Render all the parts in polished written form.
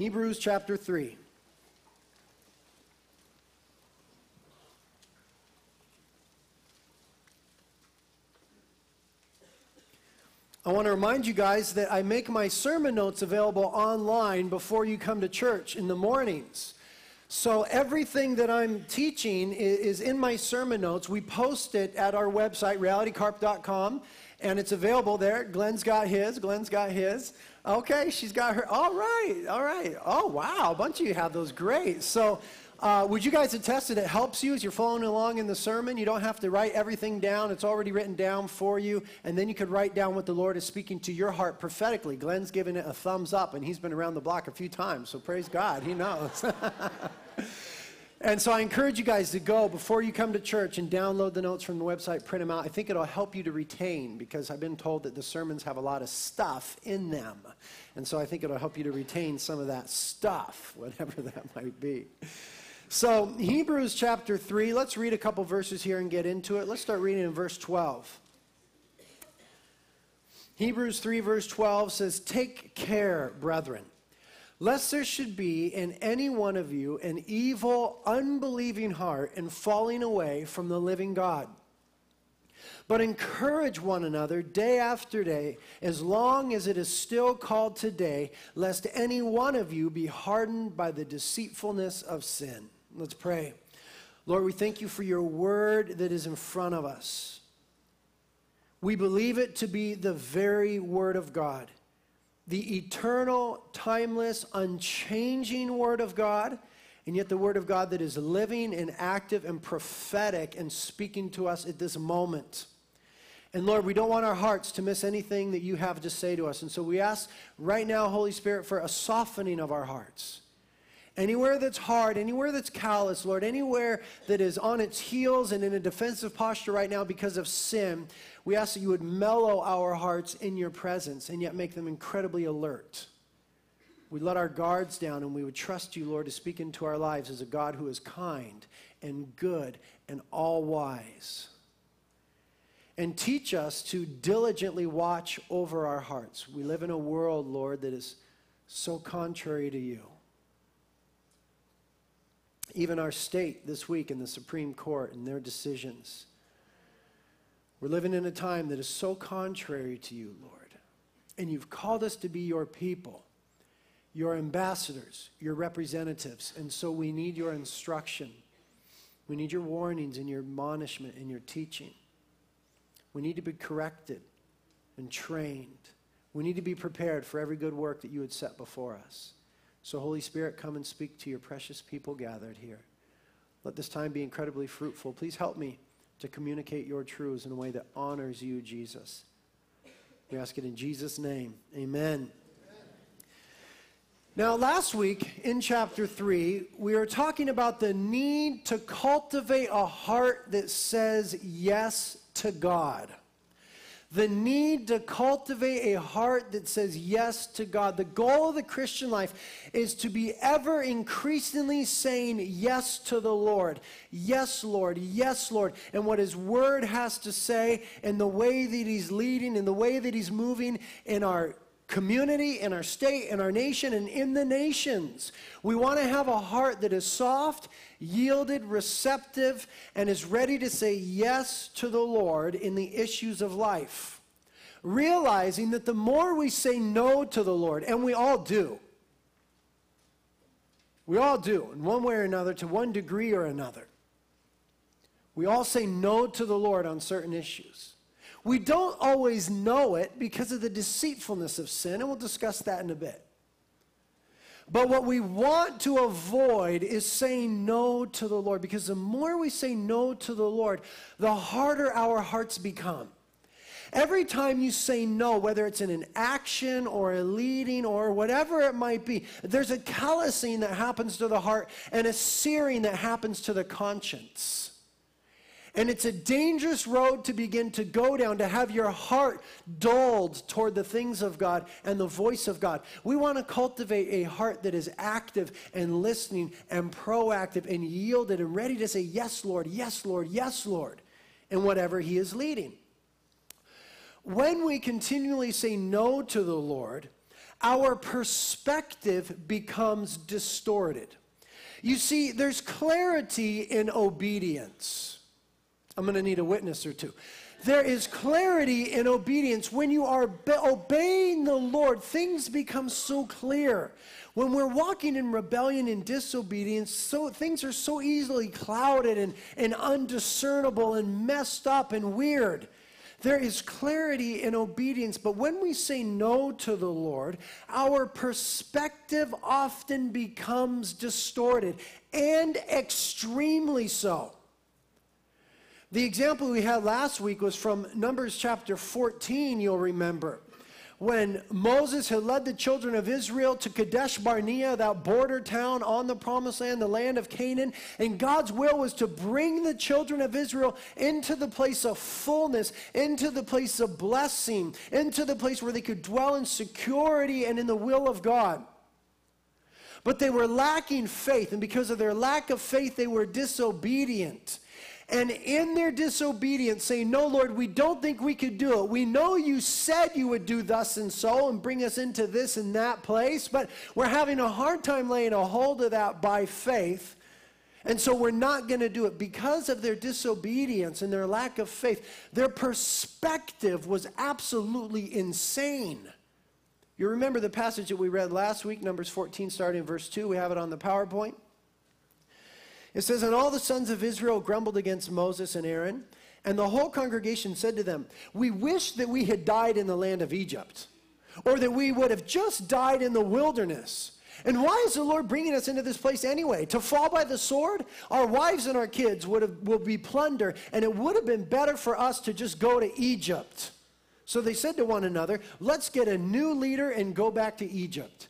Hebrews chapter 3. I want to remind you guys that I make my sermon notes available online before you come to church in the mornings. So everything that I'm teaching is in my sermon notes. We post it at our website, realitycarp.com, and it's available there. Glenn's got his. Okay, she's got her. All right. Oh, wow, a bunch of you have those. Great. So would you guys attest that it helps you as you're following along in the sermon? You don't have to write everything down. It's already written down for you, and then you could write down what the Lord is speaking to your heart prophetically. Glenn's given it a thumbs up, and he's been around the block a few times, so praise God. He knows. And so I encourage you guys to go before you come to church and download the notes from the website, print them out. I think it'll help you to retain, because I've been told that the sermons have a lot of stuff in them. And so I think it'll help you to retain some of that stuff, whatever that might be. So Hebrews chapter 3, let's read a couple verses here and get into it. Let's start reading in verse 12. Hebrews 3 verse 12 says, "Take care, brethren, lest there should be in any one of you an evil, unbelieving heart and falling away from the living God. But encourage one another day after day, as long as it is still called today, lest any one of you be hardened by the deceitfulness of sin." Let's pray. Lord, we thank you for your word that is in front of us. We believe it to be the very word of God, the eternal, timeless, unchanging Word of God, and yet the Word of God that is living and active and prophetic and speaking to us at this moment. And Lord, we don't want our hearts to miss anything that you have to say to us. And so we ask right now, Holy Spirit, for a softening of our hearts. Anywhere that's hard, anywhere that's callous, Lord, anywhere that is on its heels and in a defensive posture right now because of sin, we ask that you would mellow our hearts in your presence and yet make them incredibly alert. We'd let our guards down and we would trust you, Lord, to speak into our lives as a God who is kind and good and all-wise. And teach us to diligently watch over our hearts. We live in a world, Lord, that is so contrary to you. Even our state this week in the Supreme Court and their decisions. We're living in a time that is so contrary to you, Lord. And you've called us to be your people, your ambassadors, your representatives. And so we need your instruction. We need your warnings and your admonishment and your teaching. We need to be corrected and trained. We need to be prepared for every good work that you had set before us. So, Holy Spirit, come and speak to your precious people gathered here. Let this time be incredibly fruitful. Please help me to communicate your truths in a way that honors you, Jesus. We ask it in Jesus' name. Amen. Now, last week in chapter 3, we were talking about the need to cultivate a heart that says yes to God. The need to cultivate a heart that says yes to God. The goal of the Christian life is to be ever increasingly saying yes to the Lord. Yes, Lord. Yes, Lord. And what His Word has to say and the way that He's leading and the way that He's moving in our community, in our state, in our nation, and in the nations. We want to have a heart that is soft, yielded, receptive, and is ready to say yes to the Lord in the issues of life. Realizing that the more we say no to the Lord, and we all do, in one way or another, to one degree or another. We all say no to the Lord on certain issues. We don't always know it because of the deceitfulness of sin, and we'll discuss that in a bit. But what we want to avoid is saying no to the Lord, because the more we say no to the Lord, the harder our hearts become. Every time you say no, whether it's in an action or a leading or whatever it might be, there's a callousing that happens to the heart and a searing that happens to the conscience. And it's a dangerous road to begin to go down, to have your heart dulled toward the things of God and the voice of God. We want to cultivate a heart that is active and listening and proactive and yielded and ready to say, yes, Lord, yes, Lord, yes, Lord, in whatever He is leading. When we continually say no to the Lord, our perspective becomes distorted. You see, there's clarity in obedience. I'm going to need a witness or two. There is clarity in obedience. When you are obeying the Lord, things become so clear. When we're walking in rebellion and disobedience, things are so easily clouded and undiscernible and messed up and weird. There is clarity in obedience, but when we say no to the Lord, our perspective often becomes distorted, and extremely so. The example we had last week was from Numbers chapter 14, you'll remember, when Moses had led the children of Israel to Kadesh Barnea, that border town on the promised land, the land of Canaan, and God's will was to bring the children of Israel into the place of fullness, into the place of blessing, into the place where they could dwell in security and in the will of God. But they were lacking faith, and because of their lack of faith, they were disobedient. And in their disobedience, saying, "No, Lord, we don't think we could do it. We know you said you would do thus and so and bring us into this and that place, but we're having a hard time laying a hold of that by faith, and so we're not going to do it." Because of their disobedience and their lack of faith, their perspective was absolutely insane. You remember the passage that we read last week, Numbers 14, starting in verse 2. We have it on the PowerPoint. It says, "And all the sons of Israel grumbled against Moses and Aaron, and the whole congregation said to them, 'We wish that we had died in the land of Egypt, or that we would have just died in the wilderness. And why is the Lord bringing us into this place anyway? To fall by the sword? Our wives and our kids will be plunder, and it would have been better for us to just go to Egypt.' So they said to one another, 'Let's get a new leader and go back to Egypt.'"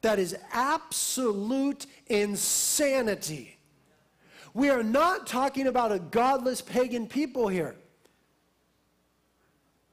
That is absolute insanity. We are not talking about a godless pagan people here.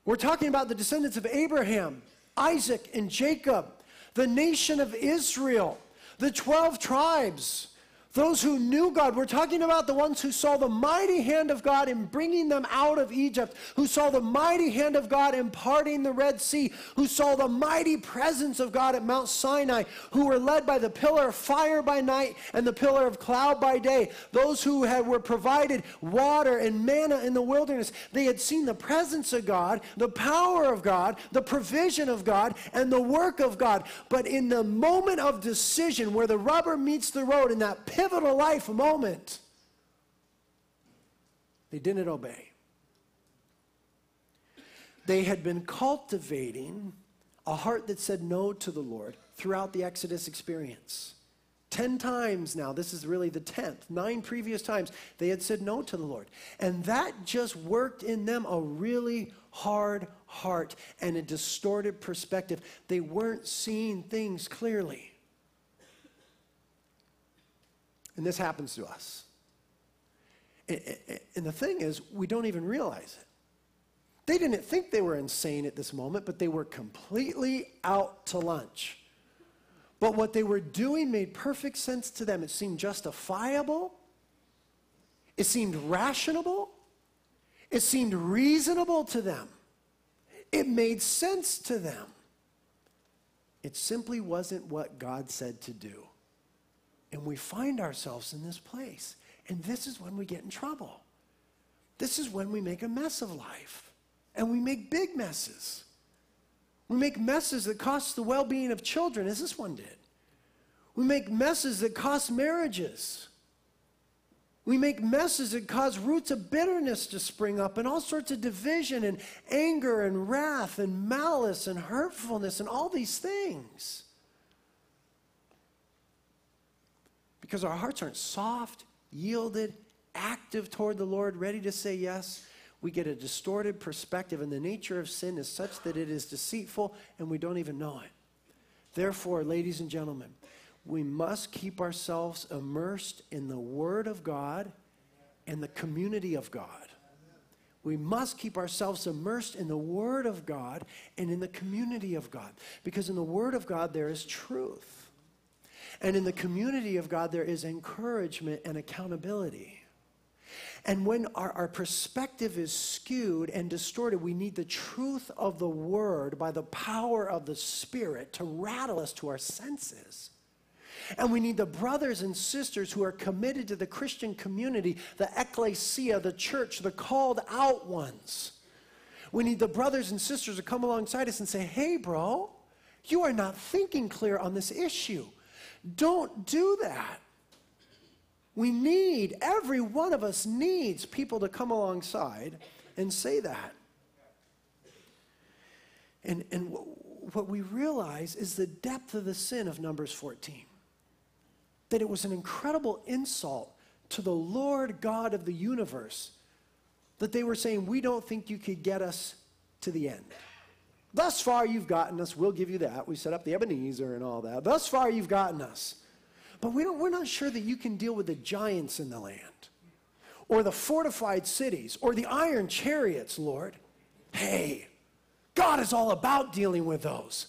We're talking about the descendants of Abraham, Isaac, and Jacob, the nation of Israel, the 12 tribes, those who knew God. We're talking about the ones who saw the mighty hand of God in bringing them out of Egypt, who saw the mighty hand of God in parting the Red Sea, who saw the mighty presence of God at Mount Sinai, who were led by the pillar of fire by night and the pillar of cloud by day, those who were provided water and manna in the wilderness. They had seen the presence of God, the power of God, the provision of God, and the work of God. But in the moment of decision where the rubber meets the road, in that pivotal life moment, they didn't obey. They had been cultivating a heart that said no to the Lord throughout the Exodus experience. 10 times now, this is really the 10th. 9 previous times they had said no to the Lord. And that just worked in them a really hard heart and a distorted perspective. They weren't seeing things clearly. And this happens to us. And the thing is, we don't even realize it. They didn't think they were insane at this moment, but they were completely out to lunch. But what they were doing made perfect sense to them. It seemed justifiable. It seemed rational. It seemed reasonable to them. It made sense to them. It simply wasn't what God said to do. And we find ourselves in this place. And this is when we get in trouble. This is when we make a mess of life. And we make big messes. We make messes that cost the well-being of children, as this one did. We make messes that cost marriages. We make messes that cause roots of bitterness to spring up, and all sorts of division and anger and wrath and malice and hurtfulness and all these things. Because our hearts aren't soft, yielded, active toward the Lord, ready to say yes, we get a distorted perspective, and the nature of sin is such that it is deceitful, and we don't even know it. Therefore, ladies and gentlemen, we must keep ourselves immersed in the Word of God and the community of God. We must keep ourselves immersed in the Word of God and in the community of God, because in the Word of God there is truth. And in the community of God, there is encouragement and accountability. And when our perspective is skewed and distorted, we need the truth of the Word by the power of the Spirit to rattle us to our senses. And we need the brothers and sisters who are committed to the Christian community, the ecclesia, the church, the called out ones. We need the brothers and sisters to come alongside us and say, hey, bro, you are not thinking clear on this issue. Don't do that. We need, every one of us needs people to come alongside and say that. And what we realize is the depth of the sin of Numbers 14. That it was an incredible insult to the Lord God of the universe that they were saying, we don't think you could get us to the end. Thus far you've gotten us. We'll give you that. We set up the Ebenezer and all that. Thus far you've gotten us. But we're not sure that you can deal with the giants in the land or the fortified cities or the iron chariots, Lord. Hey, God is all about dealing with those.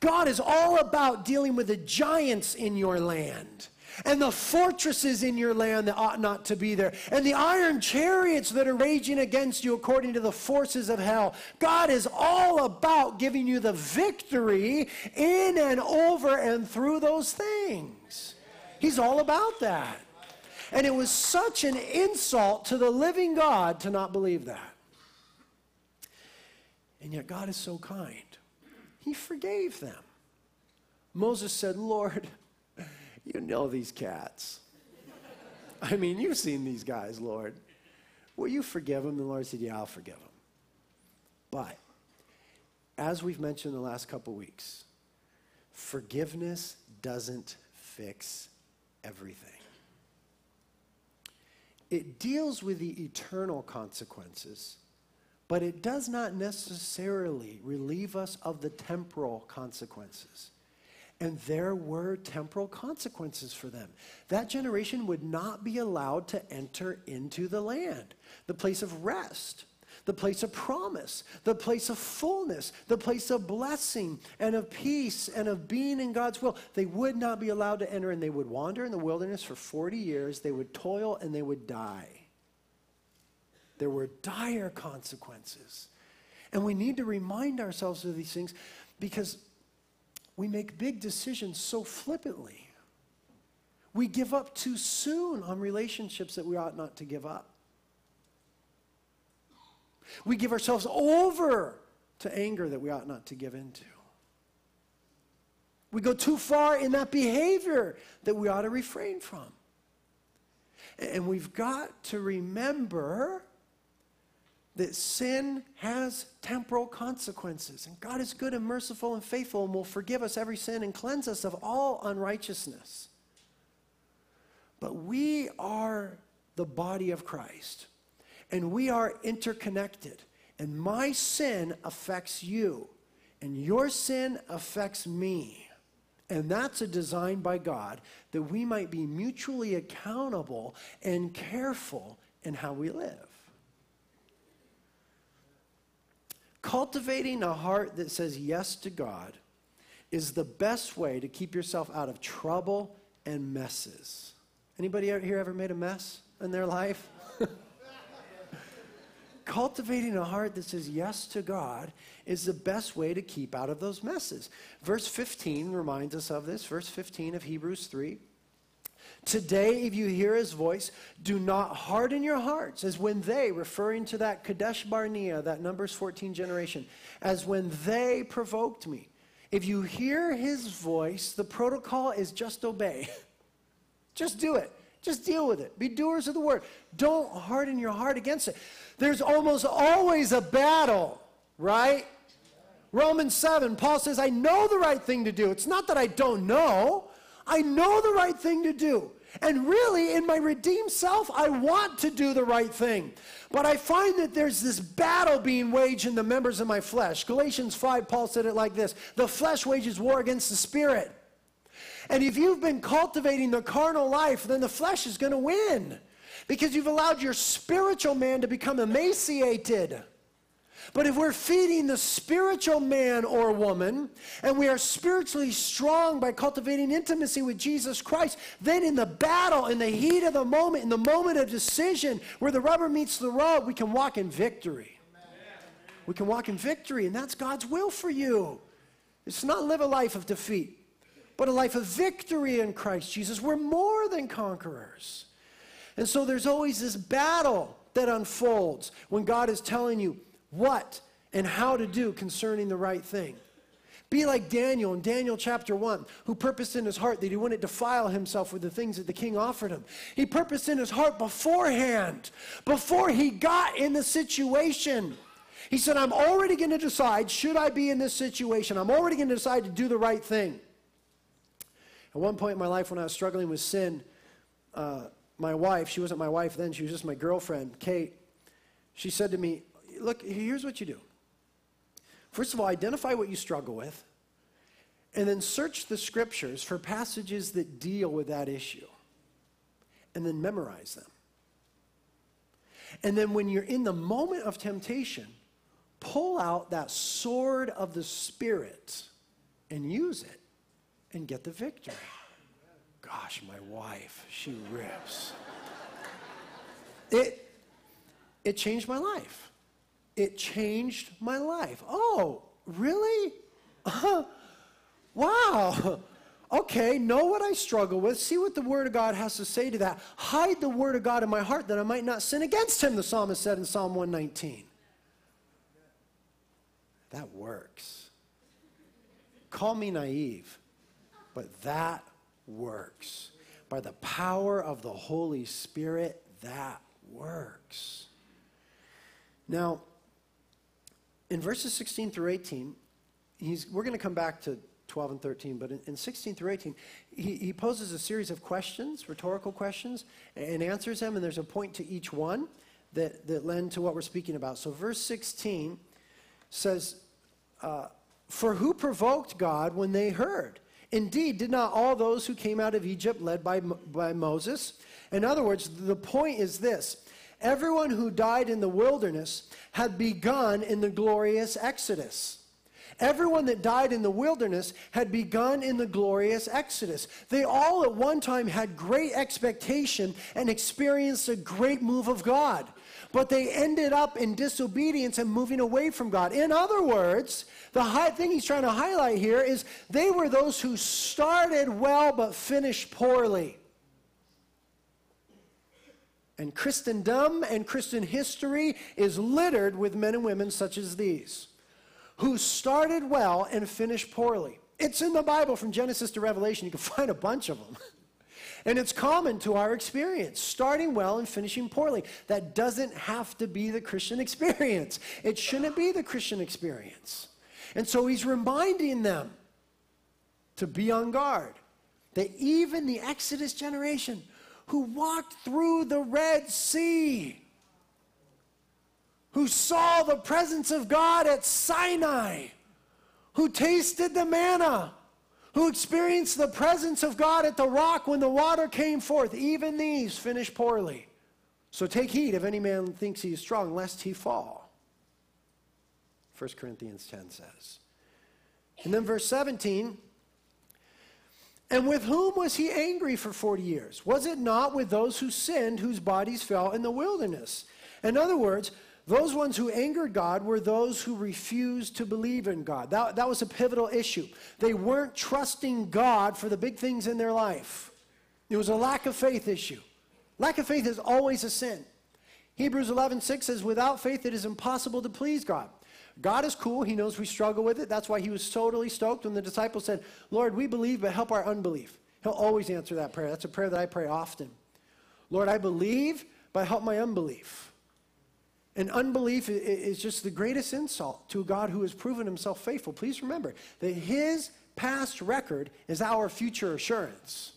God is all about dealing with the giants in your land and the fortresses in your land that ought not to be there and the iron chariots that are raging against you according to the forces of hell. God is all about giving you the victory in and over and through those things. He's all about that. And it was such an insult to the living God to not believe that. And yet God is so kind. He forgave them. Moses said, Lord, you know these cats. I mean, you've seen these guys, Lord. Will you forgive them? And the Lord said, yeah, I'll forgive them. But as we've mentioned the last couple weeks, forgiveness doesn't fix everything. It deals with the eternal consequences, but it does not necessarily relieve us of the temporal consequences. And there were temporal consequences for them. That generation would not be allowed to enter into the land, the place of rest, the place of promise, the place of fullness, the place of blessing and of peace and of being in God's will. They would not be allowed to enter, and they would wander in the wilderness for 40 years. They would toil and they would die. There were dire consequences. And we need to remind ourselves of these things because we make big decisions so flippantly. We give up too soon on relationships that we ought not to give up. We give ourselves over to anger that we ought not to give into. We go too far in that behavior that we ought to refrain from. And we've got to remember that sin has temporal consequences, and God is good and merciful and faithful and will forgive us every sin and cleanse us of all unrighteousness. But we are the body of Christ, and we are interconnected, and my sin affects you, and your sin affects me. And that's a design by God that we might be mutually accountable and careful in how we live. Cultivating a heart that says yes to God is the best way to keep yourself out of trouble and messes. Anybody out here ever made a mess in their life? Cultivating a heart that says yes to God is the best way to keep out of those messes. Verse 15 reminds us of this. Verse 15 of Hebrews 3. Today, if you hear his voice, do not harden your hearts as when they, referring to that Kadesh Barnea, that Numbers 14 generation, as when they provoked me. If you hear his voice, the protocol is just obey. Just do it. Just deal with it. Be doers of the word. Don't harden your heart against it. There's almost always a battle, right? Romans 7, Paul says, I know the right thing to do. It's not that I don't know. I know the right thing to do. And really, in my redeemed self, I want to do the right thing. But I find that there's this battle being waged in the members of my flesh. Galatians 5, Paul said it like this. The flesh wages war against the spirit. And if you've been cultivating the carnal life, then the flesh is going to win. Because you've allowed your spiritual man to become emaciated. But if we're feeding the spiritual man or woman, and we are spiritually strong by cultivating intimacy with Jesus Christ, then in the battle, in the heat of the moment, in the moment of decision, where the rubber meets the road, we can walk in victory. Amen. We can walk in victory, and that's God's will for you. It's not live a life of defeat, but a life of victory in Christ Jesus. We're more than conquerors. And so there's always this battle that unfolds when God is telling you what and how to do concerning the right thing. Be like Daniel in Daniel chapter 1, who purposed in his heart that he wouldn't defile himself with the things that the king offered him. He purposed in his heart beforehand, before he got in the situation. He said, I'm already going to decide, should I be in this situation? I'm already going to decide to do the right thing. At one point in my life when I was struggling with sin, my wife, she wasn't my wife then, she was just my girlfriend, Kate, she said to me, look, here's what you do. First of all, identify what you struggle with, and then search the scriptures for passages that deal with that issue, and then memorize them. And then when you're in the moment of temptation, pull out that sword of the Spirit and use it and get the victory. Gosh, my wife, she rips. It changed my life. It changed my life. Oh, really? Wow. Okay, know what I struggle with. See what the Word of God has to say to that. Hide the Word of God in my heart that I might not sin against Him, the psalmist said in Psalm 119. That works. Call me naive, but that works. By the power of the Holy Spirit, that works. Now, in verses 16 through 18, we're going to come back to 12 and 13, but in 16 through 18, he poses a series of questions, rhetorical questions, and answers them, and there's a point to each one that lend to what we're speaking about. So verse 16 says, for who provoked God when they heard? Indeed, did not all those who came out of Egypt led by Moses? In other words, the point is this. Everyone who died in the wilderness had begun in the glorious Exodus. Everyone that died in the wilderness had begun in the glorious Exodus. They all at one time had great expectation and experienced a great move of God. But they ended up in disobedience and moving away from God. In other words, the thing he's trying to highlight here is they were those who started well but finished poorly. And Christendom and Christian history is littered with men and women such as these, who started well and finished poorly. It's in the Bible from Genesis to Revelation. You can find a bunch of them. And it's common to our experience, starting well and finishing poorly. That doesn't have to be the Christian experience. It shouldn't be the Christian experience. And so he's reminding them to be on guard, that even the Exodus generation who walked through the Red Sea, who saw the presence of God at Sinai, who tasted the manna, who experienced the presence of God at the rock when the water came forth, even these finished poorly. So take heed if any man thinks he is strong, lest he fall, 1 Corinthians 10 says. And then verse 17, and with whom was he angry for 40 years? Was it not with those who sinned, whose bodies fell in the wilderness? In other words, those ones who angered God were those who refused to believe in God. That was a pivotal issue. They weren't trusting God for the big things in their life. It was a lack of faith issue. Lack of faith is always a sin. Hebrews 11:6 says, without faith it is impossible to please God. God is cool. He knows we struggle with it. That's why he was totally stoked when the disciples said, Lord, we believe, but help our unbelief. He'll always answer that prayer. That's a prayer that I pray often. Lord, I believe, but help my unbelief. And unbelief is just the greatest insult to a God who has proven himself faithful. Please remember that his past record is our future assurance.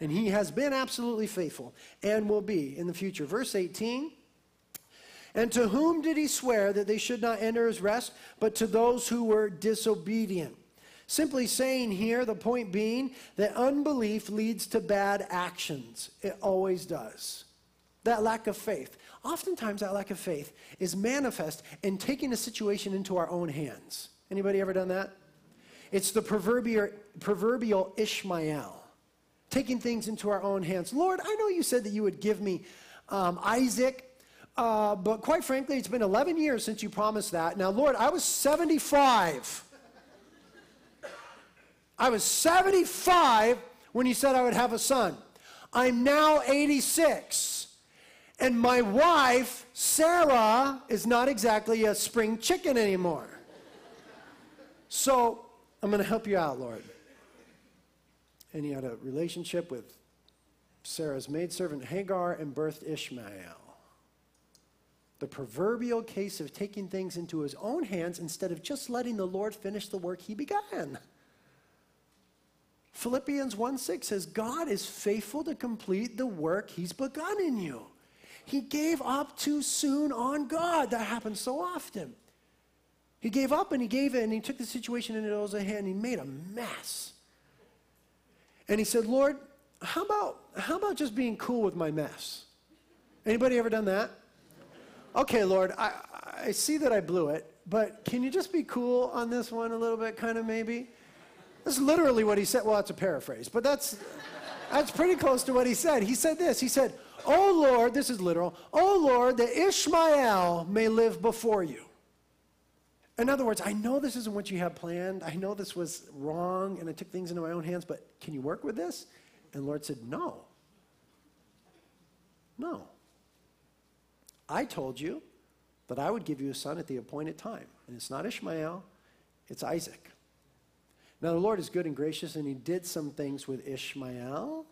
And he has been absolutely faithful and will be in the future. Verse 18, and to whom did he swear that they should not enter his rest, but to those who were disobedient? Simply saying here, the point being that unbelief leads to bad actions. It always does. That lack of faith. Oftentimes that lack of faith is manifest in taking a situation into our own hands. Anybody ever done that? It's the proverbial Ishmael, taking things into our own hands. Lord, I know you said that you would give me Isaac, but quite frankly, it's been 11 years since you promised that. Now, Lord, I was 75. I was 75 when you said I would have a son. I'm now 86. And my wife, Sarah, is not exactly a spring chicken anymore. So I'm going to help you out, Lord. And he had a relationship with Sarah's maidservant Hagar and birthed Ishmael. The proverbial case of taking things into his own hands instead of just letting the Lord finish the work he began. Philippians 1:6 says, God is faithful to complete the work he's begun in you. He gave up too soon on God. That happens so often. He gave up and he gave in and he took the situation into his own hand and he made a mess. And he said, Lord, how about just being cool with my mess? Anybody ever done that? Okay, Lord, I see that I blew it, but can you just be cool on this one a little bit, kind of maybe? That's literally what he said. Well, that's a paraphrase, but that's pretty close to what he said. He said this. He said, oh, Lord, this is literal. Oh, Lord, that Ishmael may live before you. In other words, I know this isn't what you have planned. I know this was wrong, and I took things into my own hands, but can you work with this? And the Lord said, no. No. I told you that I would give you a son at the appointed time. And it's not Ishmael, it's Isaac. Now, the Lord is good and gracious, and he did some things with Ishmael,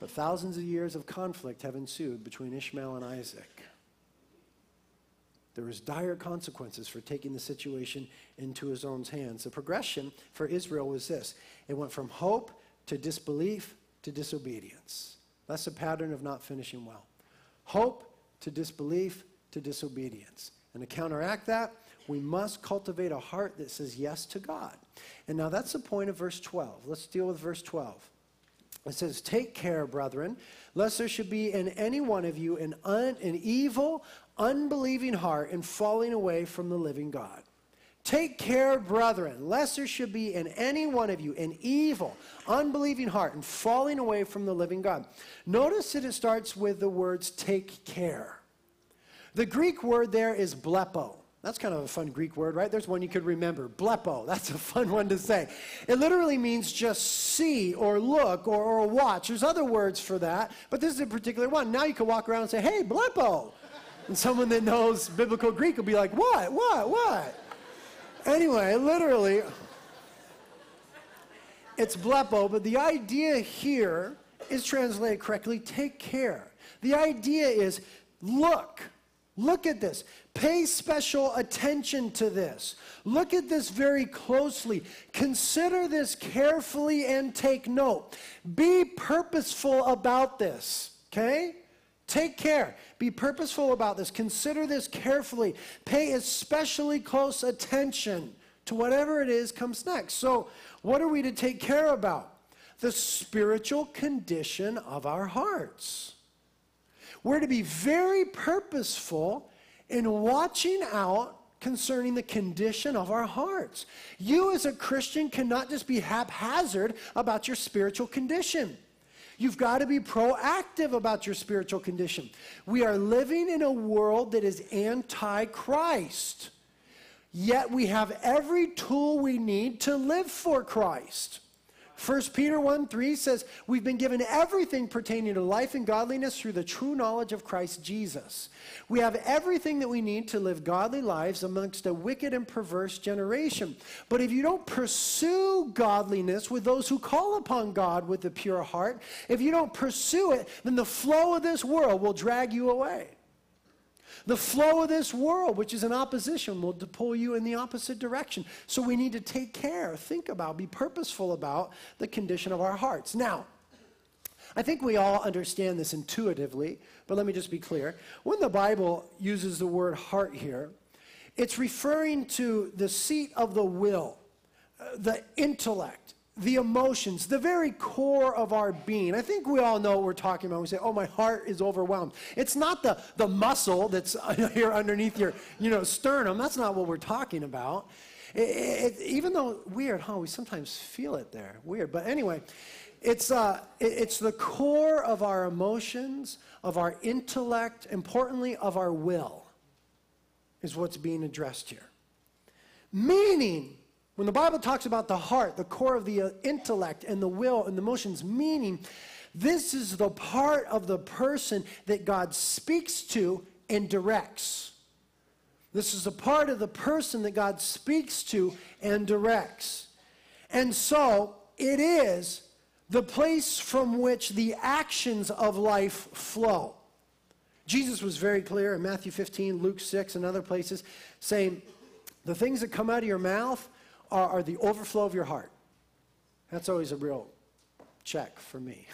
but thousands of years of conflict have ensued between Ishmael and Isaac. There was dire consequences for taking the situation into his own hands. The progression for Israel was this. It went from hope to disbelief to disobedience. That's a pattern of not finishing well. Hope to disbelief to disobedience. And to counteract that, we must cultivate a heart that says yes to God. And now that's the point of verse 12. Let's deal with verse 12. It says, take care, brethren, lest there should be in any one of you an evil, unbelieving heart and falling away from the living God. Take care, brethren, lest there should be in any one of you an evil, unbelieving heart and falling away from the living God. Notice that it starts with the words take care. The Greek word there is blepo. That's kind of a fun Greek word, right? There's one you could remember, blepo. That's a fun one to say. It literally means just see or look or watch. There's other words for that, but this is a particular one. Now you can walk around and say, hey, blepo. And someone that knows biblical Greek will be like, what? Anyway, literally, it's blepo, but the idea here is translated correctly, take care. The idea is look at this. Pay special attention to this. Look at this very closely. Consider this carefully and take note. Be purposeful about this, okay? Take care. Be purposeful about this. Consider this carefully. Pay especially close attention to whatever it is comes next. So what are we to take care about? The spiritual condition of our hearts. We're to be very purposeful in watching out concerning the condition of our hearts. You as a Christian cannot just be haphazard about your spiritual condition. You've got to be proactive about your spiritual condition. We are living in a world that is anti-Christ, yet we have every tool we need to live for Christ. 1 Peter 1:3 says, we've been given everything pertaining to life and godliness through the true knowledge of Christ Jesus. We have everything that we need to live godly lives amongst a wicked and perverse generation. But if you don't pursue godliness with those who call upon God with a pure heart, if you don't pursue it, then the flow of this world will drag you away. The flow of this world, which is in opposition, will pull you in the opposite direction. So we need to take care, think about, be purposeful about the condition of our hearts. Now, I think we all understand this intuitively, but let me just be clear. When the Bible uses the word heart here, it's referring to the seat of the will, the intellect, the emotions, the very core of our being. I think we all know what we're talking about. We say, oh, my heart is overwhelmed. It's not the muscle that's here underneath your sternum. That's not what we're talking about. Even though, weird, huh? We sometimes feel it there. Weird. But anyway, it's the core of our emotions, of our intellect, importantly, of our will is what's being addressed here. Meaning, when the Bible talks about the heart, the core of the intellect and the will and the emotions, meaning this is the part of the person that God speaks to and directs. This is the part of the person that God speaks to and directs. And so it is the place from which the actions of life flow. Jesus was very clear in Matthew 15, Luke 6, and other places, saying the things that come out of your mouth are the overflow of your heart. That's always a real check for me.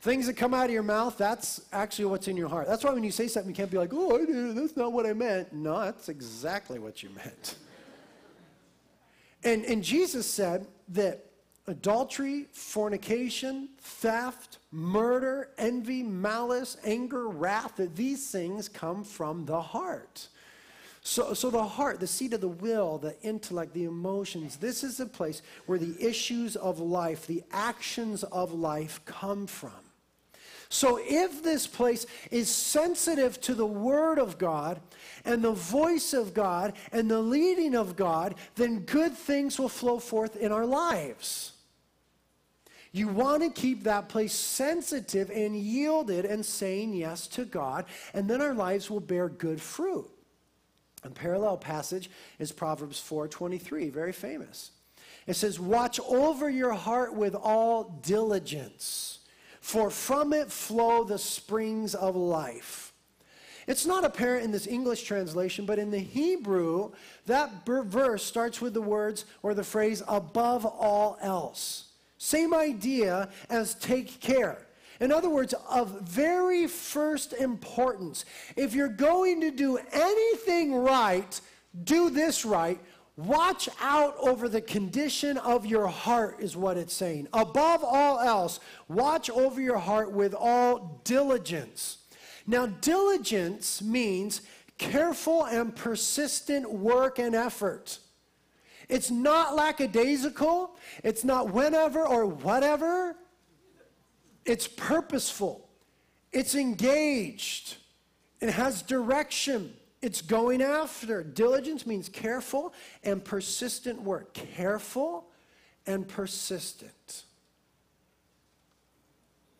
Things that come out of your mouth, that's actually what's in your heart. That's why when you say something, you can't be like, oh, that's not what I meant. No, that's exactly what you meant. And Jesus said that adultery, fornication, theft, murder, envy, malice, anger, wrath, that these things come from the heart. So the heart, the seat of the will, the intellect, the emotions, this is a place where the issues of life, the actions of life come from. So if this place is sensitive to the Word of God and the voice of God and the leading of God, then good things will flow forth in our lives. You want to keep that place sensitive and yielded and saying yes to God, and then our lives will bear good fruit. A parallel passage is Proverbs 4:23, very famous. It says, watch over your heart with all diligence, for from it flow the springs of life. It's not apparent in this English translation, but in the Hebrew, that verse starts with the words or the phrase, above all else. Same idea as take care. In other words, of very first importance. If you're going to do anything right, do this right. Watch out over the condition of your heart is what it's saying. Above all else, watch over your heart with all diligence. Now, diligence means careful and persistent work and effort. It's not lackadaisical. It's not whenever or whatever. It's purposeful, it's engaged, it has direction, it's going after. Diligence means careful and persistent work. Careful and persistent.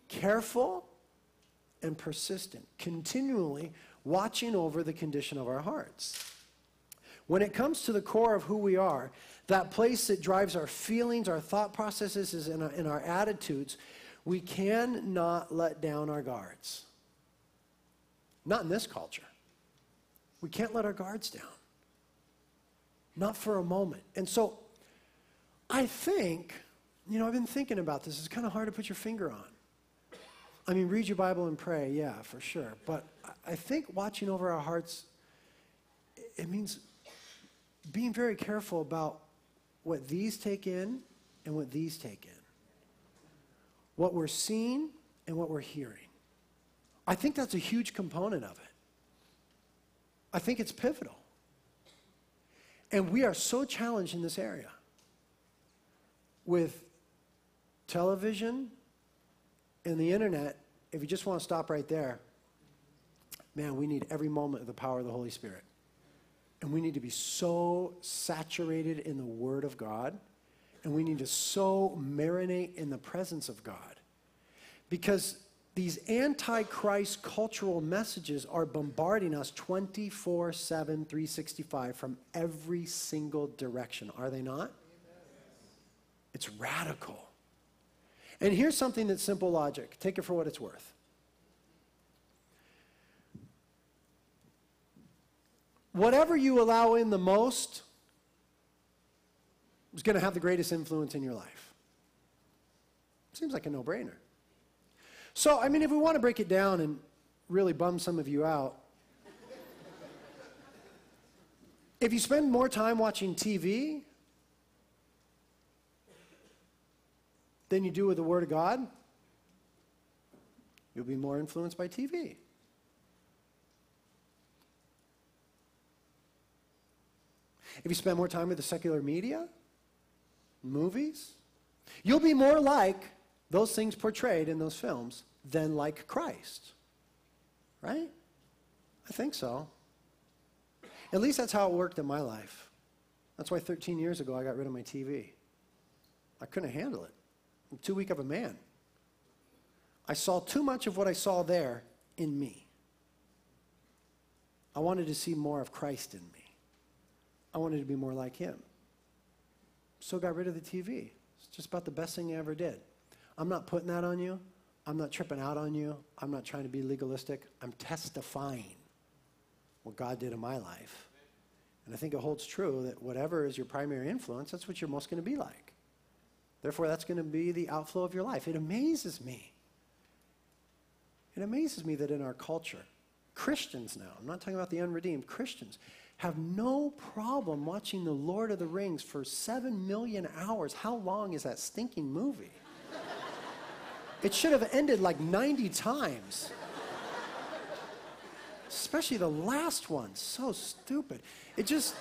Careful and persistent. Continually watching over the condition of our hearts. When it comes to the core of who we are, that place that drives our feelings, our thought processes, and our attitudes, we cannot let down our guards. Not in this culture. We can't let our guards down. Not for a moment. And so I think, I've been thinking about this. It's kind of hard to put your finger on. I mean, read your Bible and pray, yeah, for sure. But I think watching over our hearts, it means being very careful about what these take in and what these take in. What we're seeing and what we're hearing. I think that's a huge component of it. I think it's pivotal. And we are so challenged in this area with television and the internet. If you just want to stop right there, man, we need every moment of the power of the Holy Spirit. And we need to be so saturated in the Word of God. And we need to so marinate in the presence of God. Because these anti-Christ cultural messages are bombarding us 24/7, 365 from every single direction. Are they not? Amen. It's radical. And here's something that's simple logic. Take it for what it's worth. Whatever you allow in the most is going to have the greatest influence in your life. Seems like a no-brainer. So, I mean, if we want to break it down and really bum some of you out, if you spend more time watching TV, than you do with the Word of God, you'll be more influenced by TV. If you spend more time with the secular media, movies, you'll be more like those things portrayed in those films than like Christ. Right? I think so. At least that's how it worked in my life. That's why 13 years ago I got rid of my TV. I couldn't handle it. I'm too weak of a man. I saw too much of what I saw there in me. I wanted to see more of Christ in me. I wanted to be more like him. So got rid of the TV. It's just about the best thing I ever did. I'm not putting that on you. I'm not tripping out on you. I'm not trying to be legalistic. I'm testifying what God did in my life. And I think it holds true that whatever is your primary influence, that's what you're most going to be like. Therefore, that's going to be the outflow of your life. It amazes me. It amazes me that in our culture, Christians now, I'm not talking about the unredeemed, Christians have no problem watching The Lord of the Rings for 7 million hours. How long is that stinking movie? It should have ended like 90 times. Especially the last one, so stupid. It just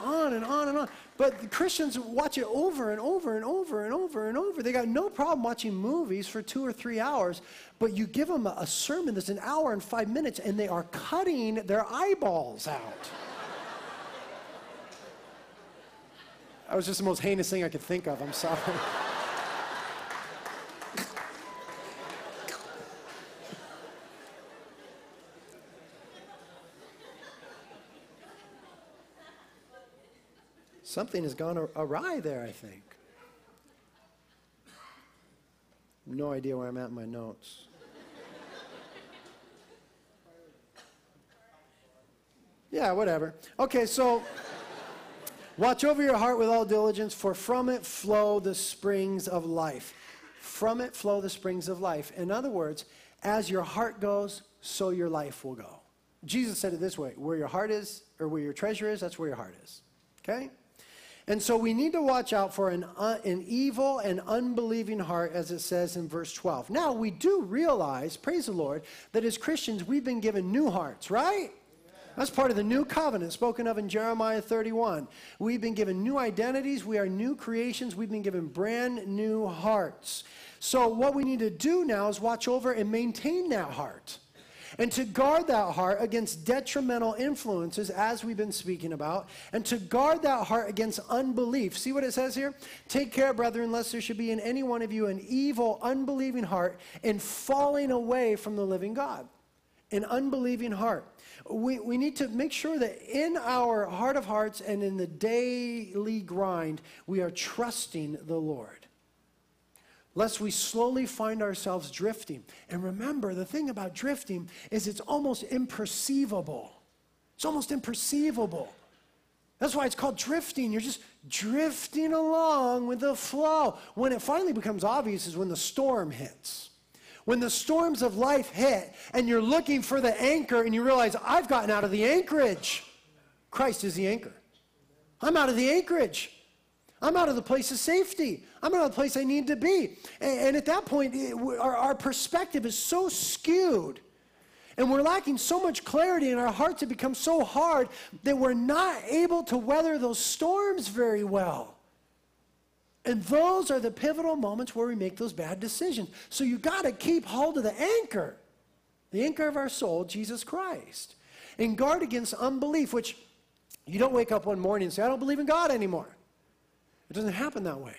on and on and on. But the Christians watch it over and over and over and over and over. They got no problem watching movies for 2 or 3 hours, but you give them a sermon that's 1 hour and 5 minutes, and they are cutting their eyeballs out. That was just the most heinous thing I could think of. I'm sorry. Something has gone awry there, I think. No idea where I'm at in my notes. Yeah, whatever. Okay, so watch over your heart with all diligence, for from it flow the springs of life. From it flow the springs of life. In other words, as your heart goes, so your life will go. Jesus said it this way, where your heart is, or where your treasure is, that's where your heart is. Okay? And so we need to watch out for an evil and unbelieving heart, as it says in verse 12. Now, we do realize, praise the Lord, that as Christians, we've been given new hearts, right? Yeah. That's part of the new covenant spoken of in Jeremiah 31. We've been given new identities. We are new creations. We've been given brand new hearts. So what we need to do now is watch over and maintain that heart, and to guard that heart against detrimental influences, as we've been speaking about, and to guard that heart against unbelief. See what it says here? Take care, brethren, lest there should be in any one of you an evil, unbelieving heart and falling away from the living God. An unbelieving heart. We need to make sure that in our heart of hearts and in the daily grind, we are trusting the Lord, lest we slowly find ourselves drifting. And remember, the thing about drifting is it's almost imperceivable. It's almost imperceivable. That's why it's called drifting. You're just drifting along with the flow. When it finally becomes obvious is when the storm hits. When the storms of life hit and you're looking for the anchor and you realize, I've gotten out of the anchorage. Christ is the anchor. I'm out of the anchorage. I'm out of the place of safety. I'm out of the place I need to be. And at that point, our perspective is so skewed. And we're lacking so much clarity in our hearts. It becomes so hard that we're not able to weather those storms very well. And those are the pivotal moments where we make those bad decisions. So you got to keep hold of the anchor of our soul, Jesus Christ, and guard against unbelief, which you don't wake up one morning and say, I don't believe in God anymore. It doesn't happen that way.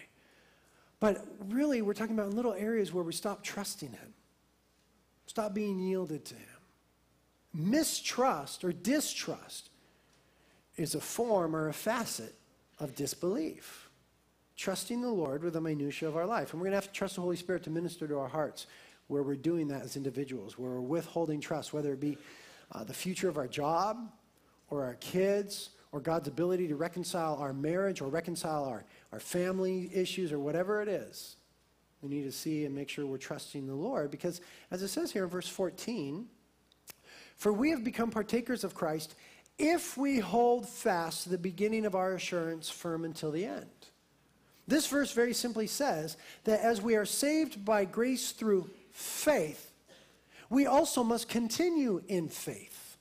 But really, we're talking about little areas where we stop trusting him, stop being yielded to him. Mistrust or distrust is a form or a facet of disbelief, trusting the Lord with the minutiae of our life. And we're going to have to trust the Holy Spirit to minister to our hearts where we're doing that as individuals, where we're withholding trust, whether it be the future of our job or our kids, or God's ability to reconcile our marriage or reconcile our family issues or whatever it is. We need to see and make sure we're trusting the Lord because, as it says here in verse 14, for we have become partakers of Christ if we hold fast to the beginning of our assurance firm until the end. This verse very simply says that as we are saved by grace through faith, we also must continue in faith.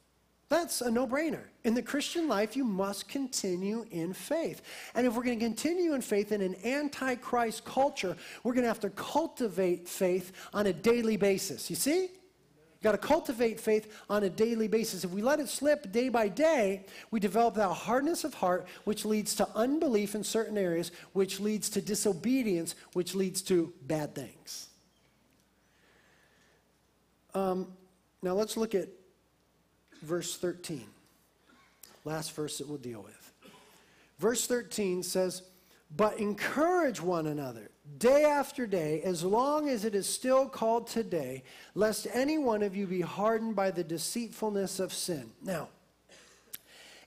That's a no-brainer. In the Christian life, you must continue in faith. And if we're going to continue in faith in an anti-Christ culture, we're going to have to cultivate faith on a daily basis. You see? You've got to cultivate faith on a daily basis. If we let it slip day by day, we develop that hardness of heart, which leads to unbelief in certain areas, which leads to disobedience, which leads to bad things. Now let's look at verse 13. Last verse that we'll deal with. Verse 13 says, "But encourage one another day after day, as long as it is still called today, lest any one of you be hardened by the deceitfulness of sin." Now,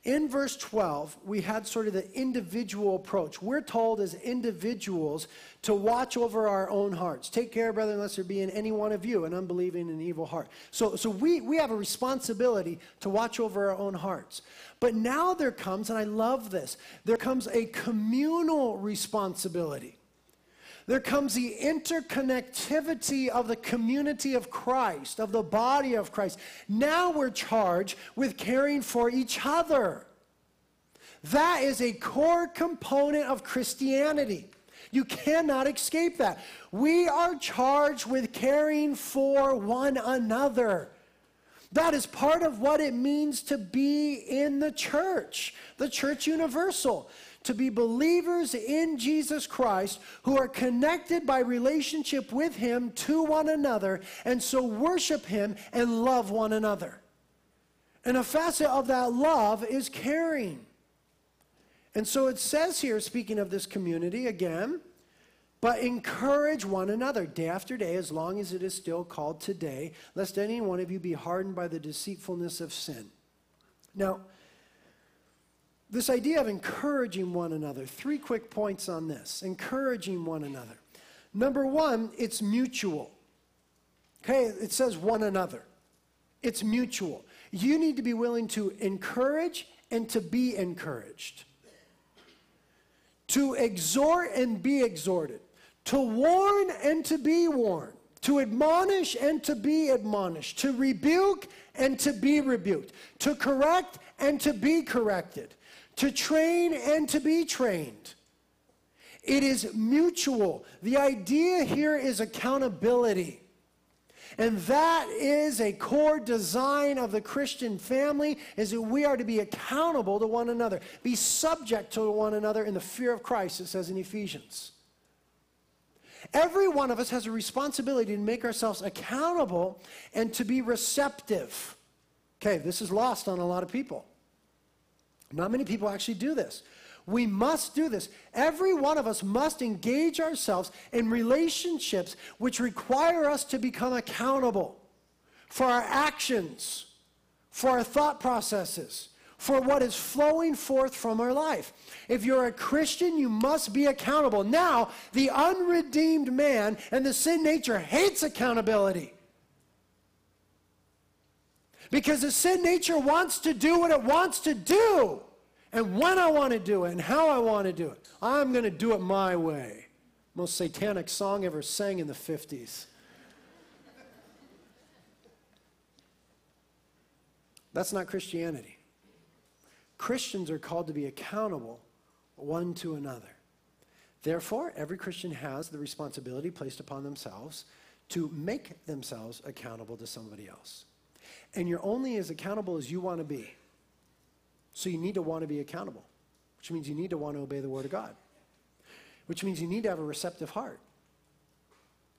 in verse 12, we had sort of the individual approach. We're told as individuals to watch over our own hearts. Take care, brethren, lest there be in any one of you an unbelieving and evil heart. So we have a responsibility to watch over our own hearts. But now there comes, and I love this, there comes a communal responsibility. There comes the interconnectivity of the community of Christ, of the body of Christ. Now we're charged with caring for each other. That is a core component of Christianity. You cannot escape that. We are charged with caring for one another. That is part of what it means to be in the church universal. To be believers in Jesus Christ who are connected by relationship with Him to one another, and so worship Him and love one another. And a facet of that love is caring. And so it says here, speaking of this community again, "But encourage one another day after day, as long as it is still called today, lest any one of you be hardened by the deceitfulness of sin." Now, this idea of encouraging one another, three quick points on this. Encouraging one another. Number one, it's mutual. Okay, it says one another. It's mutual. You need to be willing to encourage and to be encouraged. To exhort and be exhorted. To warn and to be warned. To admonish and to be admonished. To rebuke and to be rebuked. To correct and to be corrected. To train and to be trained. It is mutual. The idea here is accountability. And that is a core design of the Christian family, is that we are to be accountable to one another. Be subject to one another in the fear of Christ, it says in Ephesians. Every one of us has a responsibility to make ourselves accountable and to be receptive. Okay, this is lost on a lot of people. Not many people actually do this. We must do this. Every one of us must engage ourselves in relationships which require us to become accountable for our actions, for our thought processes, for what is flowing forth from our life. If you're a Christian, you must be accountable. Now, the unredeemed man and the sin nature hates accountability. Because the sin nature wants to do what it wants to do, and when I want to do it, and how I want to do it. I'm going to do it my way. Most satanic song ever sang in the 50s. That's not Christianity. Christians are called to be accountable one to another. Therefore, every Christian has the responsibility placed upon themselves to make themselves accountable to somebody else. And you're only as accountable as you want to be. So you need to want to be accountable, which means you need to want to obey the Word of God, which means you need to have a receptive heart.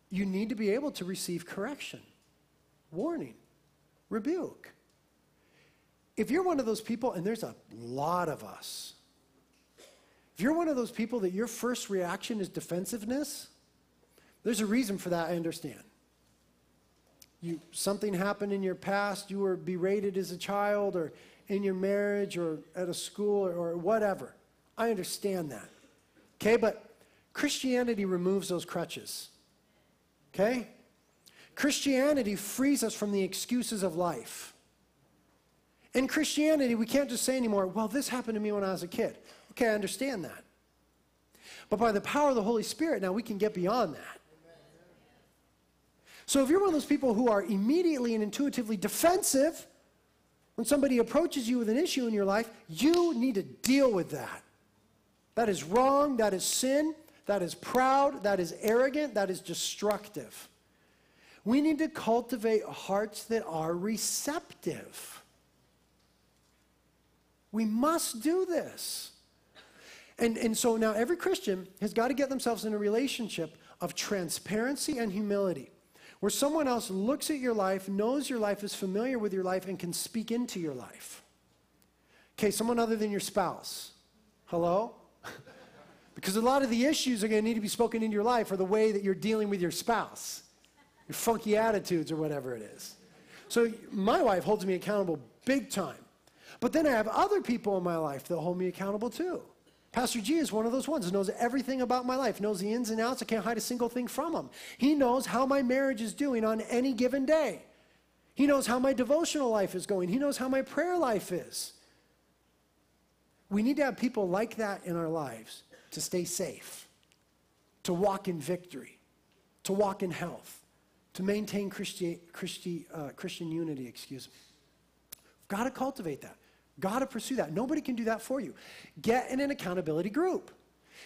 You need to be able to receive correction, warning, rebuke. If you're one of those people, and there's a lot of us, if you're one of those people that your first reaction is defensiveness, there's a reason for that, I understand. Something happened in your past, you were berated as a child or in your marriage or at a school or whatever. I understand that. Okay, but Christianity removes those crutches. Okay? Christianity frees us from the excuses of life. In Christianity, we can't just say anymore, well, this happened to me when I was a kid. Okay, I understand that. But by the power of the Holy Spirit, now we can get beyond that. So if you're one of those people who are immediately and intuitively defensive when somebody approaches you with an issue in your life, you need to deal with that. That is wrong. That is sin. That is proud. That is arrogant. That is destructive. We need to cultivate hearts that are receptive. We must do this. And so now every Christian has got to get themselves in a relationship of transparency and humility, where someone else looks at your life, knows your life, is familiar with your life, and can speak into your life. Okay, someone other than your spouse. Hello? Because a lot of the issues are going to need to be spoken into your life or the way that you're dealing with your spouse, your funky attitudes or whatever it is. So my wife holds me accountable big time. But then I have other people in my life that hold me accountable too. Pastor G is one of those ones who knows everything about my life, knows the ins and outs. I can't hide a single thing from him. He knows how my marriage is doing on any given day. He knows how my devotional life is going. He knows how my prayer life is. We need to have people like that in our lives to stay safe, to walk in victory, to walk in health, to maintain Christian unity, We've got to cultivate that. Got to pursue that. Nobody can do that for you. Get in an accountability group.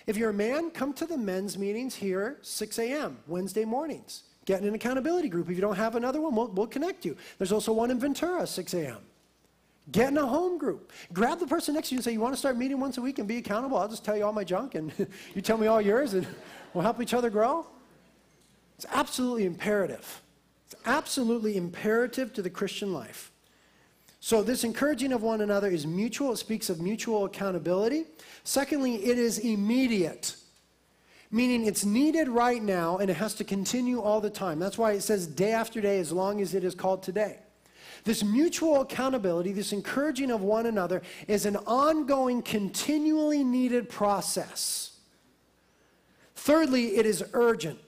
If you're a man, come to the men's meetings here, 6 a.m., Wednesday mornings. Get in an accountability group. If you don't have another one, we'll connect you. There's also one in Ventura, 6 a.m. Get in a home group. Grab the person next to you and say, you want to start meeting once a week and be accountable? I'll just tell you all my junk and you tell me all yours and we'll help each other grow. It's absolutely imperative. It's absolutely imperative to the Christian life. So this encouraging of one another is mutual. It speaks of mutual accountability. Secondly, it is immediate, meaning it's needed right now and it has to continue all the time. That's why it says day after day, as long as it is called today. This mutual accountability, this encouraging of one another is an ongoing, continually needed process. Thirdly, it is urgent.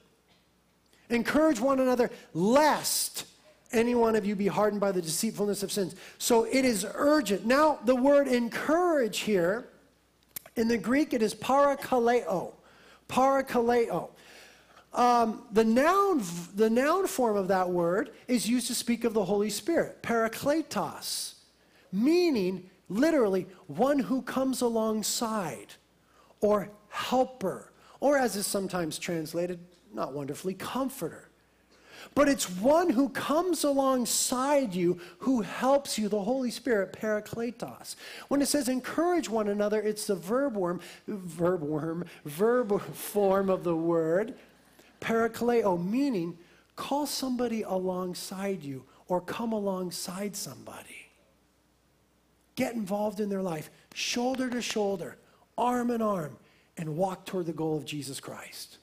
Encourage one another lest any one of you be hardened by the deceitfulness of sins. So it is urgent. Now, the word encourage here, in the Greek, it is parakaleo. Parakaleo. The noun form of that word is used to speak of the Holy Spirit, parakletos, meaning literally one who comes alongside, or helper, or as is sometimes translated, not wonderfully, comforter. But it's one who comes alongside you, who helps you, the Holy Spirit, parakletos. When it says encourage one another, it's the verb form of the word, parakaleo, meaning call somebody alongside you or come alongside somebody. Get involved in their life, shoulder to shoulder, arm in arm, and walk toward the goal of Jesus Christ.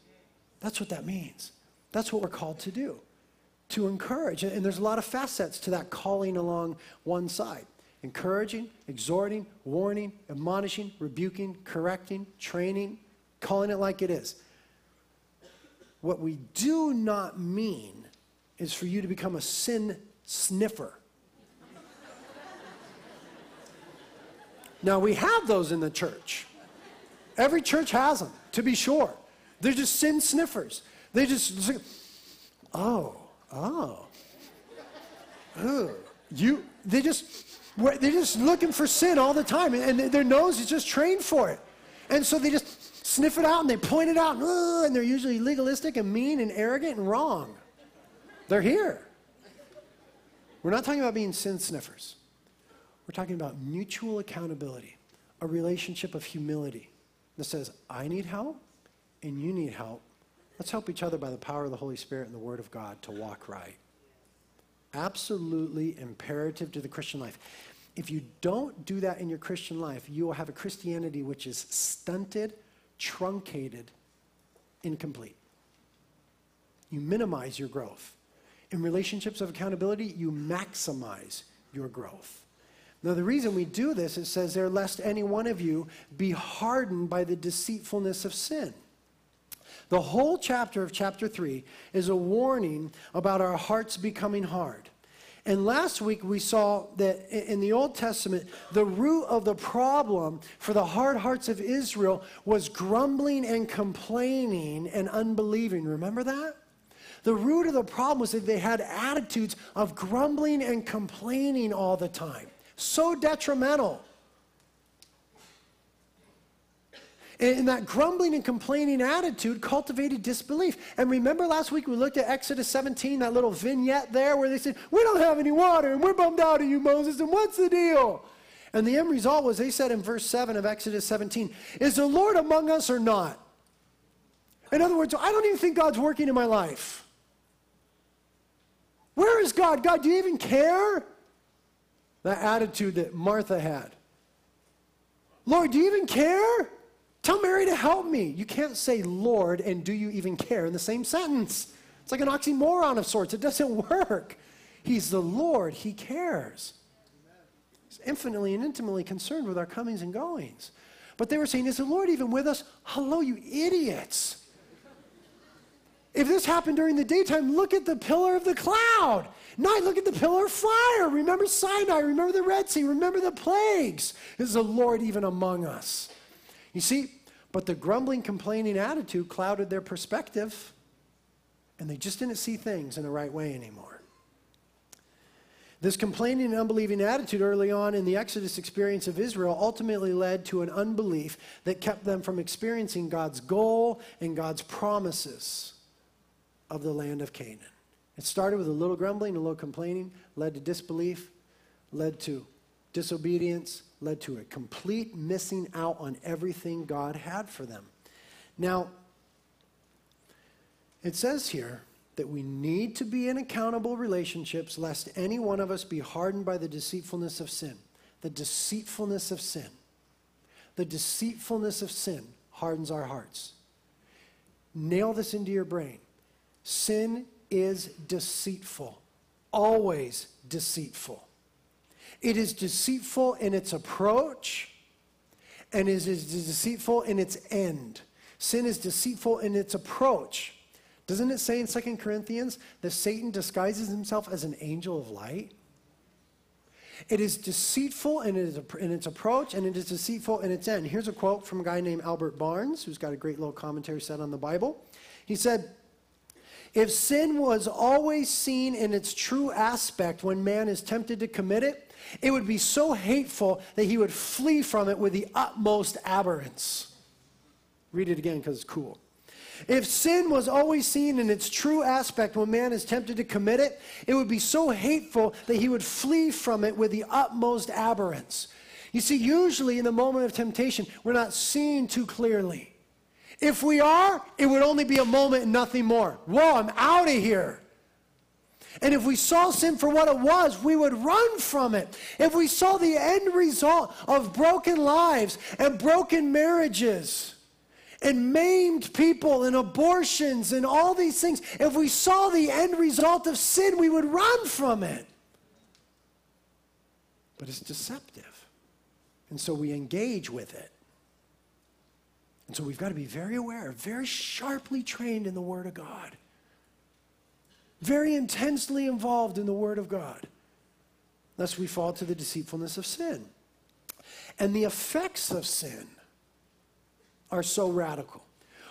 That's what that means. That's what we're called to do. To encourage, and there's a lot of facets to that calling along one side. Encouraging, exhorting, warning, admonishing, rebuking, correcting, training, calling it like it is. What we do not mean is for you to become a sin sniffer. Now, we have those in the church. Every church has them, to be sure. They're just sin sniffers. They just, they're just looking for sin all the time, and their nose is just trained for it. And so they just sniff it out, and they point it out, and they're usually legalistic and mean and arrogant and wrong. They're here. We're not talking about being sin sniffers. We're talking about mutual accountability, a relationship of humility that says, I need help, and you need help. Let's help each other by the power of the Holy Spirit and the Word of God to walk right. Absolutely imperative to the Christian life. If you don't do that in your Christian life, you will have a Christianity which is stunted, truncated, incomplete. You minimize your growth. In relationships of accountability, you maximize your growth. Now, the reason we do this, it says there, lest any one of you be hardened by the deceitfulness of sin. The whole chapter of chapter 3 is a warning about our hearts becoming hard. And last week we saw that in the Old Testament, the root of the problem for the hard hearts of Israel was grumbling and complaining and unbelieving. Remember that? The root of the problem was that they had attitudes of grumbling and complaining all the time. So detrimental. And that grumbling and complaining attitude cultivated disbelief. And remember last week we looked at Exodus 17, that little vignette there where they said, we don't have any water and we're bummed out at you, Moses, and what's the deal? And the end result was they said in verse 7 of Exodus 17, is the Lord among us or not? In other words, I don't even think God's working in my life. Where is God? God, do you even care? That attitude that Martha had. Lord, do you even care? Tell Mary to help me. You can't say Lord and do you even care in the same sentence. It's like an oxymoron of sorts. It doesn't work. He's the Lord. He cares. He's infinitely and intimately concerned with our comings and goings. But they were saying, is the Lord even with us? Hello, you idiots. If this happened during the daytime, look at the pillar of the cloud. Night, look at the pillar of fire. Remember Sinai. Remember the Red Sea. Remember the plagues. Is the Lord even among us? You see, but the grumbling, complaining attitude clouded their perspective, and they just didn't see things in the right way anymore. This complaining and unbelieving attitude early on in the Exodus experience of Israel ultimately led to an unbelief that kept them from experiencing God's goal and God's promises of the land of Canaan. It started with a little grumbling, a little complaining, led to disbelief, led to disobedience, led to a complete missing out on everything God had for them. Now, it says here that we need to be in accountable relationships lest any one of us be hardened by the deceitfulness of sin. The deceitfulness of sin. The deceitfulness of sin hardens our hearts. Nail this into your brain. Sin is deceitful. Always deceitful. It is deceitful in its approach, and it is deceitful in its end. Sin is deceitful in its approach. Doesn't it say in 2 Corinthians that Satan disguises himself as an angel of light? It is deceitful in its approach, and it is deceitful in its end. Here's a quote from a guy named Albert Barnes, who's got a great little commentary set on the Bible. He said, if sin was always seen in its true aspect when man is tempted to commit it, it would be so hateful that he would flee from it with the utmost abhorrence. Read it again because it's cool. If sin was always seen in its true aspect when man is tempted to commit it, it would be so hateful that he would flee from it with the utmost abhorrence. You see, usually in the moment of temptation, we're not seeing too clearly. If we are, it would only be a moment and nothing more. Whoa, I'm out of here. And if we saw sin for what it was, we would run from it. If we saw the end result of broken lives and broken marriages and maimed people and abortions and all these things, if we saw the end result of sin, we would run from it. But it's deceptive. And so we engage with it. And so we've got to be very aware, very sharply trained in the Word of God. Very intensely involved in the Word of God, lest we fall to the deceitfulness of sin. And the effects of sin are so radical.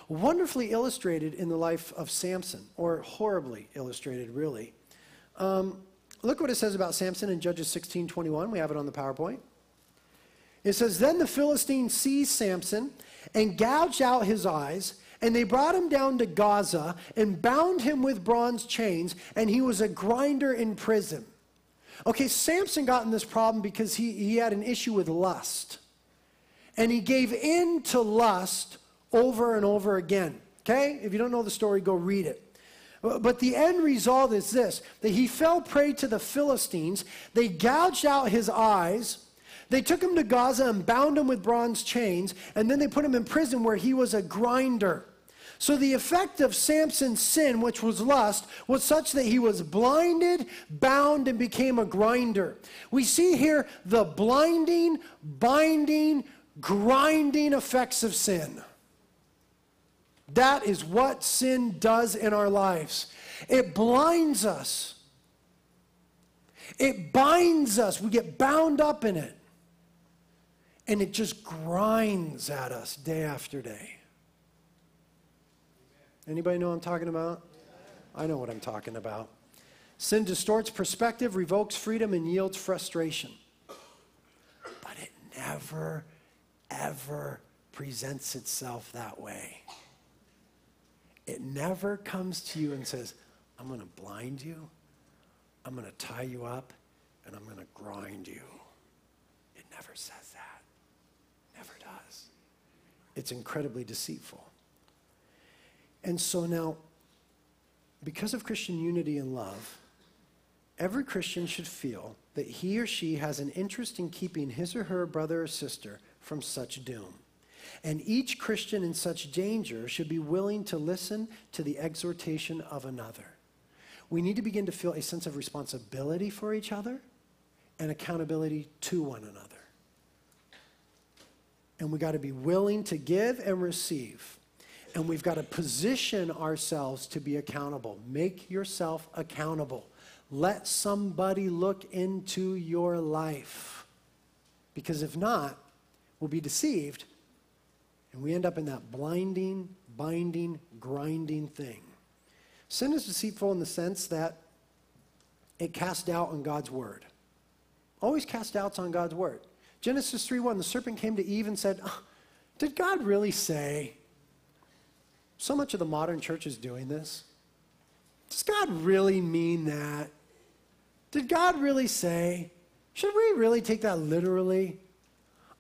Wonderfully illustrated in the life of Samson, or horribly illustrated, really. Look what it says about Samson in Judges 16:21. We have it on the PowerPoint. It says, then the Philistines seized Samson and gouged out his eyes, and they brought him down to Gaza and bound him with bronze chains, and he was a grinder in prison. Okay, Samson got in this problem because he had an issue with lust. And he gave in to lust over and over again. Okay? If you don't know the story, go read it. But the end result is this, that he fell prey to the Philistines. They gouged out his eyes. They took him to Gaza and bound him with bronze chains, and then they put him in prison where he was a grinder. So the effect of Samson's sin, which was lust, was such that he was blinded, bound, and became a grinder. We see here the blinding, binding, grinding effects of sin. That is what sin does in our lives. It blinds us. It binds us. We get bound up in it. And it just grinds at us day after day. Anybody know what I'm talking about? I know what I'm talking about. Sin distorts perspective, revokes freedom, and yields frustration. But it never, ever presents itself that way. It never comes to you and says, I'm going to blind you, I'm going to tie you up, and I'm going to grind you. It never says that. It never does. It's incredibly deceitful. And so now, because of Christian unity and love, every Christian should feel that he or she has an interest in keeping his or her brother or sister from such doom. And each Christian in such danger should be willing to listen to the exhortation of another. We need to begin to feel a sense of responsibility for each other and accountability to one another. And we've got to be willing to give and receive. And we've got to position ourselves to be accountable. Make yourself accountable. Let somebody look into your life. Because if not, we'll be deceived. And we end up in that blinding, binding, grinding thing. Sin is deceitful in the sense that it casts doubt on God's word. Always cast doubts on God's word. Genesis 3:1, the serpent came to Eve and said, did God really say? So much of the modern church is doing this. Does God really mean that? Did God really say? Should we really take that literally?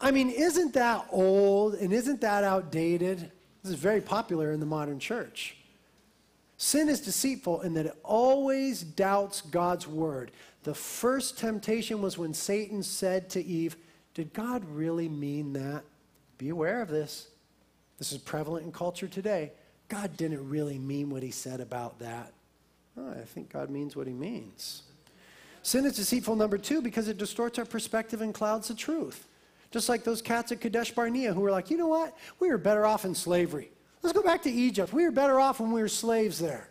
I mean, isn't that old and isn't that outdated? This is very popular in the modern church. Sin is deceitful in that it always doubts God's word. The first temptation was when Satan said to Eve, did God really mean that? Be aware of this. This is prevalent in culture today. God didn't really mean what he said about that. Oh, I think God means what he means. Sin is deceitful, number two, because it distorts our perspective and clouds the truth. Just like those cats at Kadesh Barnea who were like, you know what? We were better off in slavery. Let's go back to Egypt. We were better off when we were slaves there.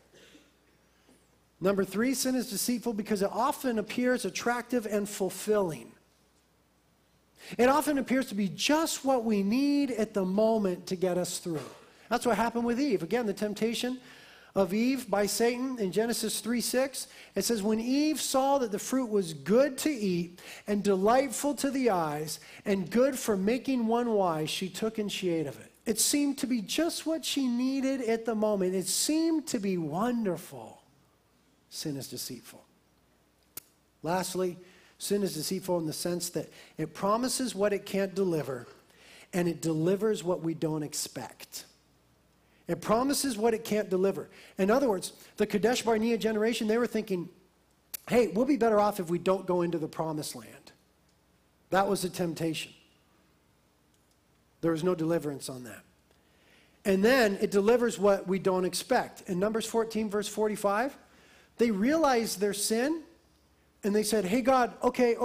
Number three, sin is deceitful because it often appears attractive and fulfilling. It often appears to be just what we need at the moment to get us through. That's what happened with Eve. Again, the temptation of Eve by Satan in Genesis 3:6. It says, when Eve saw that the fruit was good to eat and delightful to the eyes and good for making one wise, she took and she ate of it. It seemed to be just what she needed at the moment. It seemed to be wonderful. Sin is deceitful. Lastly, sin is deceitful in the sense that it promises what it can't deliver, and it delivers what we don't expect. It promises what it can't deliver. In other words, the Kadesh Barnea generation, they were thinking, hey, we'll be better off if we don't go into the promised land. That was the temptation. There was no deliverance on that. And then it delivers what we don't expect. In Numbers 14, verse 45, they realized their sin, and they said, hey, God, okay,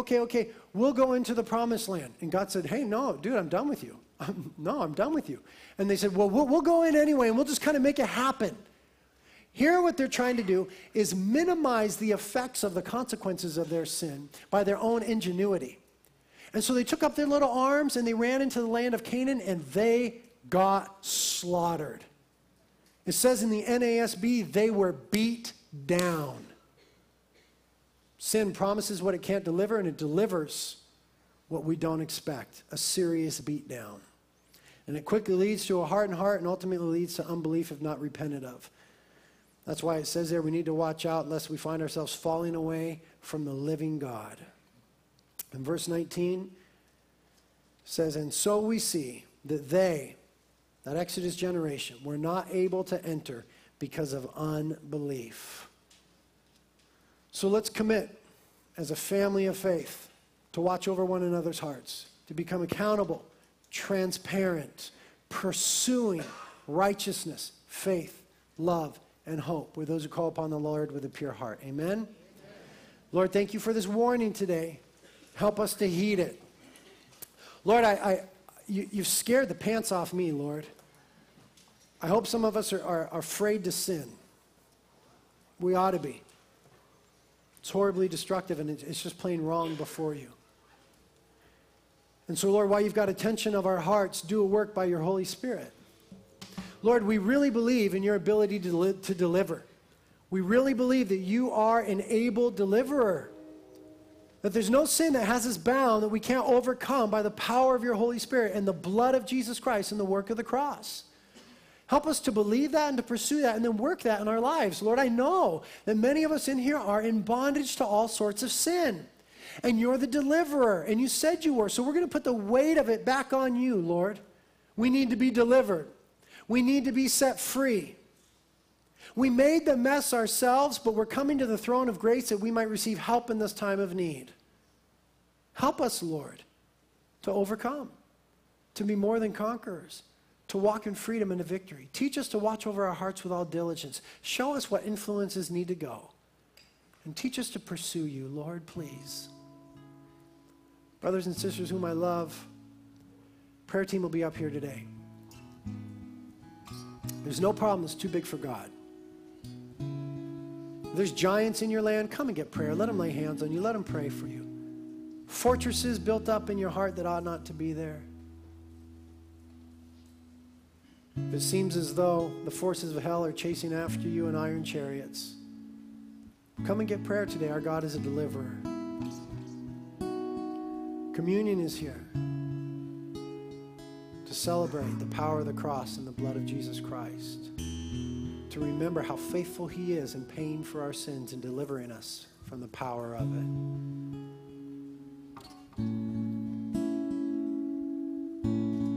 we'll go into the promised land. And God said, hey, no, dude, I'm done with you. I'm done with you. And they said, well, we'll go in anyway, and we'll just kind of make it happen. Here what they're trying to do is minimize the effects of the consequences of their sin by their own ingenuity. And so they took up their little arms, and they ran into the land of Canaan, and they got slaughtered. It says in the NASB, they were beat down. Sin promises what it can't deliver, and it delivers what we don't expect, a serious beatdown. And it quickly leads to a hardened heart and ultimately leads to unbelief if not repented of. That's why it says there we need to watch out lest we find ourselves falling away from the living God. And verse 19 says, and so we see that they, that Exodus generation, were not able to enter because of unbelief. So let's commit as a family of faith to watch over one another's hearts, to become accountable, transparent, pursuing righteousness, faith, love, and hope with those who call upon the Lord with a pure heart. Amen? Amen. Lord, thank you for this warning today. Help us to heed it. Lord, you've scared the pants off me, Lord. I hope some of us are afraid to sin. We ought to be. It's horribly destructive, and it's just plain wrong before you. And so, Lord, while you've got attention of our hearts, do a work by your Holy Spirit. Lord, we really believe in your ability to deliver. We really believe that you are an able deliverer, that there's no sin that has us bound that we can't overcome by the power of your Holy Spirit and the blood of Jesus Christ and the work of the cross. Help us to believe that and to pursue that and then work that in our lives. Lord, I know that many of us in here are in bondage to all sorts of sin, and you're the deliverer, and you said you were, so we're going to put the weight of it back on you, Lord. We need to be delivered. We need to be set free. We made the mess ourselves, but we're coming to the throne of grace that we might receive help in this time of need. Help us, Lord, to overcome, to be more than conquerors, to walk in freedom and to victory. Teach us to watch over our hearts with all diligence. Show us what influences need to go. And teach us to pursue you, Lord, please. Brothers and sisters whom I love, prayer team will be up here today. There's no problem that's too big for God. If there's giants in your land, come and get prayer. Let them lay hands on you. Let them pray for you. Fortresses built up in your heart that ought not to be there. If it seems as though the forces of hell are chasing after you in iron chariots, come and get prayer today. Our God is a deliverer. Communion is here to celebrate the power of the cross and the blood of Jesus Christ, to remember how faithful he is in paying for our sins and delivering us from the power of it.